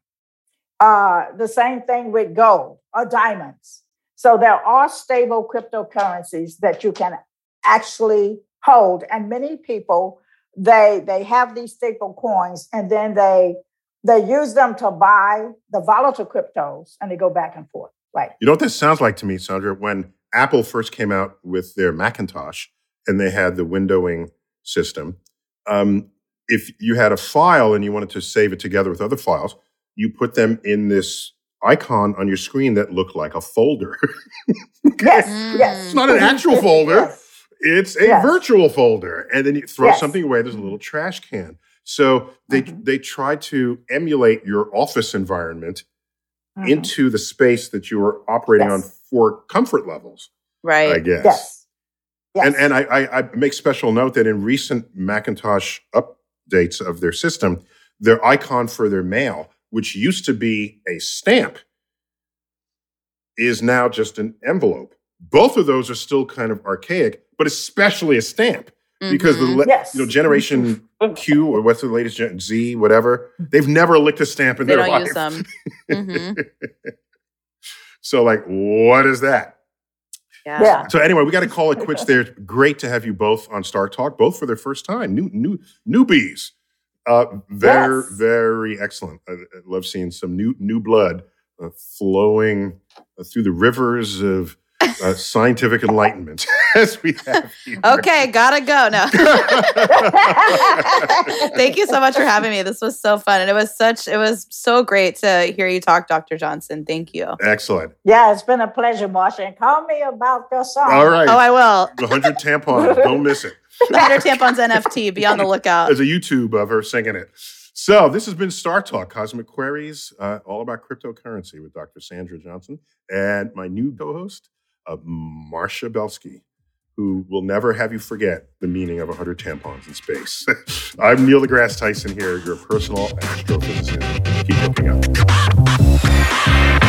Uh, the same thing with gold or diamonds. So there are stable cryptocurrencies that you can actually hold. And many people, they, they have these stable coins and then they... They use them to buy the volatile cryptos, and they go back and forth. Right? You know what this sounds like to me, Sandra? When Apple first came out with their Macintosh, and they had the windowing system, um, if you had a file and you wanted to save it together with other files, you put them in this icon on your screen that looked like a folder. Yes, yes. It's not an actual folder. Yes. It's a yes. virtual folder. And then you throw yes. something away. There's a little trash can. So they mm-hmm. they try to emulate your office environment mm-hmm. into the space that you were operating yes. on for comfort levels, right? I guess. Yes. Yes. And and I, I, I make special note that in recent Macintosh updates of their system, their icon for their mail, which used to be a stamp, is now just an envelope. Both of those are still kind of archaic, but especially a stamp. Mm-hmm. Because the yes. you know Generation Q or what's the latest Gen Z, whatever, they've never licked a stamp in they their don't life. Use them. Mm-hmm. So, like, what is that? Yeah. yeah. So anyway, we got to call it quits there. Great to have you both on Star Talk, both for their first time, new new newbies. Uh, very yes. very excellent. I, I love seeing some new new blood uh, flowing uh, through the rivers of. Uh, scientific enlightenment, as we have here. Okay, gotta go now. Thank you so much for having me. This was so fun, and it was such. It was so great to hear you talk, Doctor Johnson. Thank you. Excellent. Yeah, it's been a pleasure, Marcia. And call me about your song. All right. Oh, I will. one hundred tampons. Don't miss it. one hundred tampons N F T. Be on the lookout. There's a YouTube of her singing it. So this has been Star Talk, Cosmic Queries, uh, all about cryptocurrency with Doctor Sandra Johnson and my new co-host. Uh, Marcia Belsky, who will never have you forget the meaning of one hundred tampons in space. I'm Neil deGrasse Tyson here, your personal astrophysicist. Keep looking up.